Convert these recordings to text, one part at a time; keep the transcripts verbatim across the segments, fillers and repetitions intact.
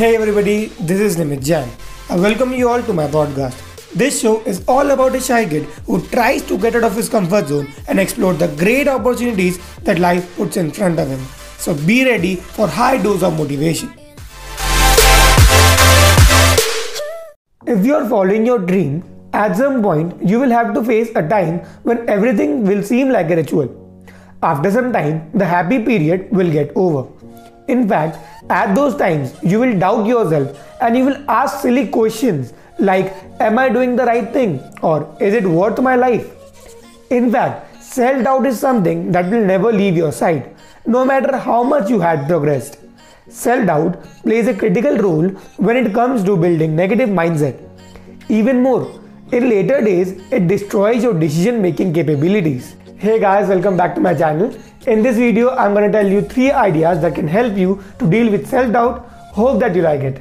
Hey everybody, this is Nimit Jain. I welcome you all to my podcast. This show is all about a shy kid who tries to get out of his comfort zone and explore the great opportunities that life puts in front of him. So be ready for high dose of motivation. If you are following your dream, at some point you will have to face a time when everything will seem like a ritual. After some time, the happy period will get over. In fact, at those times, you will doubt yourself and you will ask silly questions like, am I doing the right thing? Or is it worth my life? In fact, self-doubt is something that will never leave your side, no matter how much you had progressed. Self-doubt plays a critical role when it comes to building negative mindset. Even more, in later days, it destroys your decision-making capabilities. Hey guys, welcome back to my channel. In this video, I'm going to tell you three ideas that can help you to deal with self-doubt. Hope that you like it.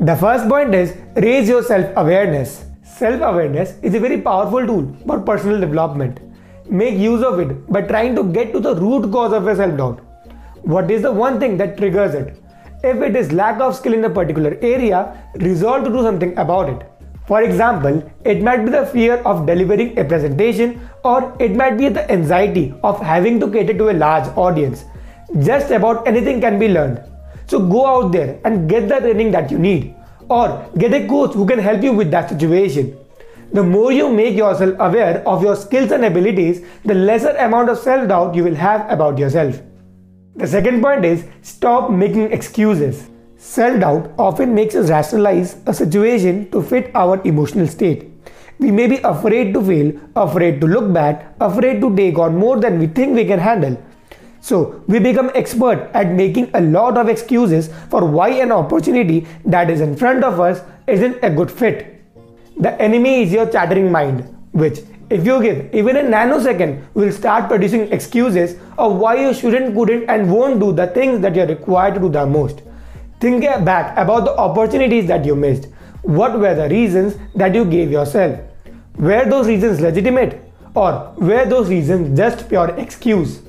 The first point is raise your self-awareness. Self-awareness is a very powerful tool for personal development. Make use of it by trying to get to the root cause of your self-doubt. What is the one thing that triggers it? If it is lack of skill in a particular area, resolve to do something about it. For example, it might be the fear of delivering a presentation, or it might be the anxiety of having to cater to a large audience. Just about anything can be learned. So go out there and get the training that you need, or get a coach who can help you with that situation. The more you make yourself aware of your skills and abilities, the lesser amount of self-doubt you will have about yourself. The second point is stop making excuses. Self-doubt often makes us rationalize a situation to fit our emotional state. We may be afraid to fail, afraid to look bad, afraid to take on more than we think we can handle. So we become expert at making a lot of excuses for why an opportunity that is in front of us isn't a good fit. The enemy is your chattering mind, which, if you give even a nanosecond, will start producing excuses of why you shouldn't, couldn't, and won't do the things that you are required to do the most. Think back about the opportunities that you missed. What were the reasons that you gave yourself? Were those reasons legitimate? Or were those reasons just pure excuse?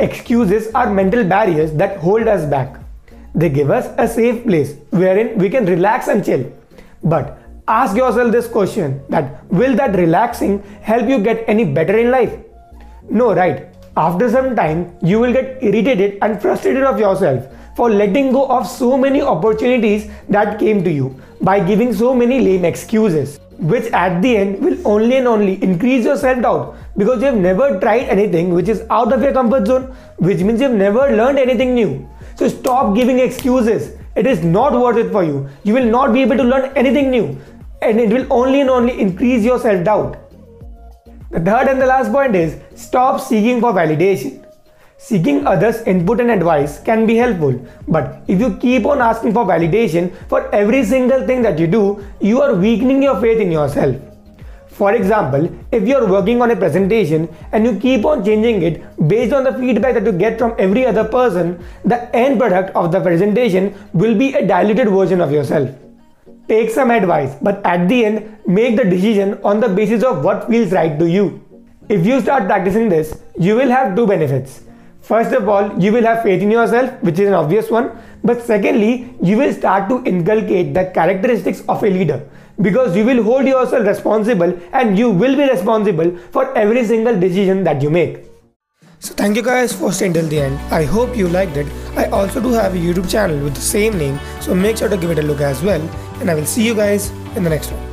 Excuses are mental barriers that hold us back. They give us a safe place wherein we can relax and chill. But ask yourself this question, that will that relaxing help you get any better in life? No, right? After some time, you will get irritated and frustrated of yourself for letting go of so many opportunities that came to you by giving so many lame excuses, which at the end will only and only increase your self-doubt, because you have never tried anything which is out of your comfort zone, which means you have never learned anything new. So stop giving excuses. It is not worth it for you. You will not be able to learn anything new, and it will only and only increase your self-doubt. The third and the last point is stop seeking for validation. Seeking others' input and advice can be helpful, but if you keep on asking for validation for every single thing that you do, you are weakening your faith in yourself. For example, if you are working on a presentation and you keep on changing it based on the feedback that you get from every other person, the end product of the presentation will be a diluted version of yourself. Take some advice, but at the end, make the decision on the basis of what feels right to you. If you start practicing this, you will have two benefits. First of all, you will have faith in yourself, which is an obvious one. But secondly, you will start to inculcate the characteristics of a leader, because you will hold yourself responsible and you will be responsible for every single decision that you make. So thank you guys for staying till the end. I hope you liked it. I also do have a YouTube channel with the same name, so make sure to give it a look as well. And I will see you guys in the next one.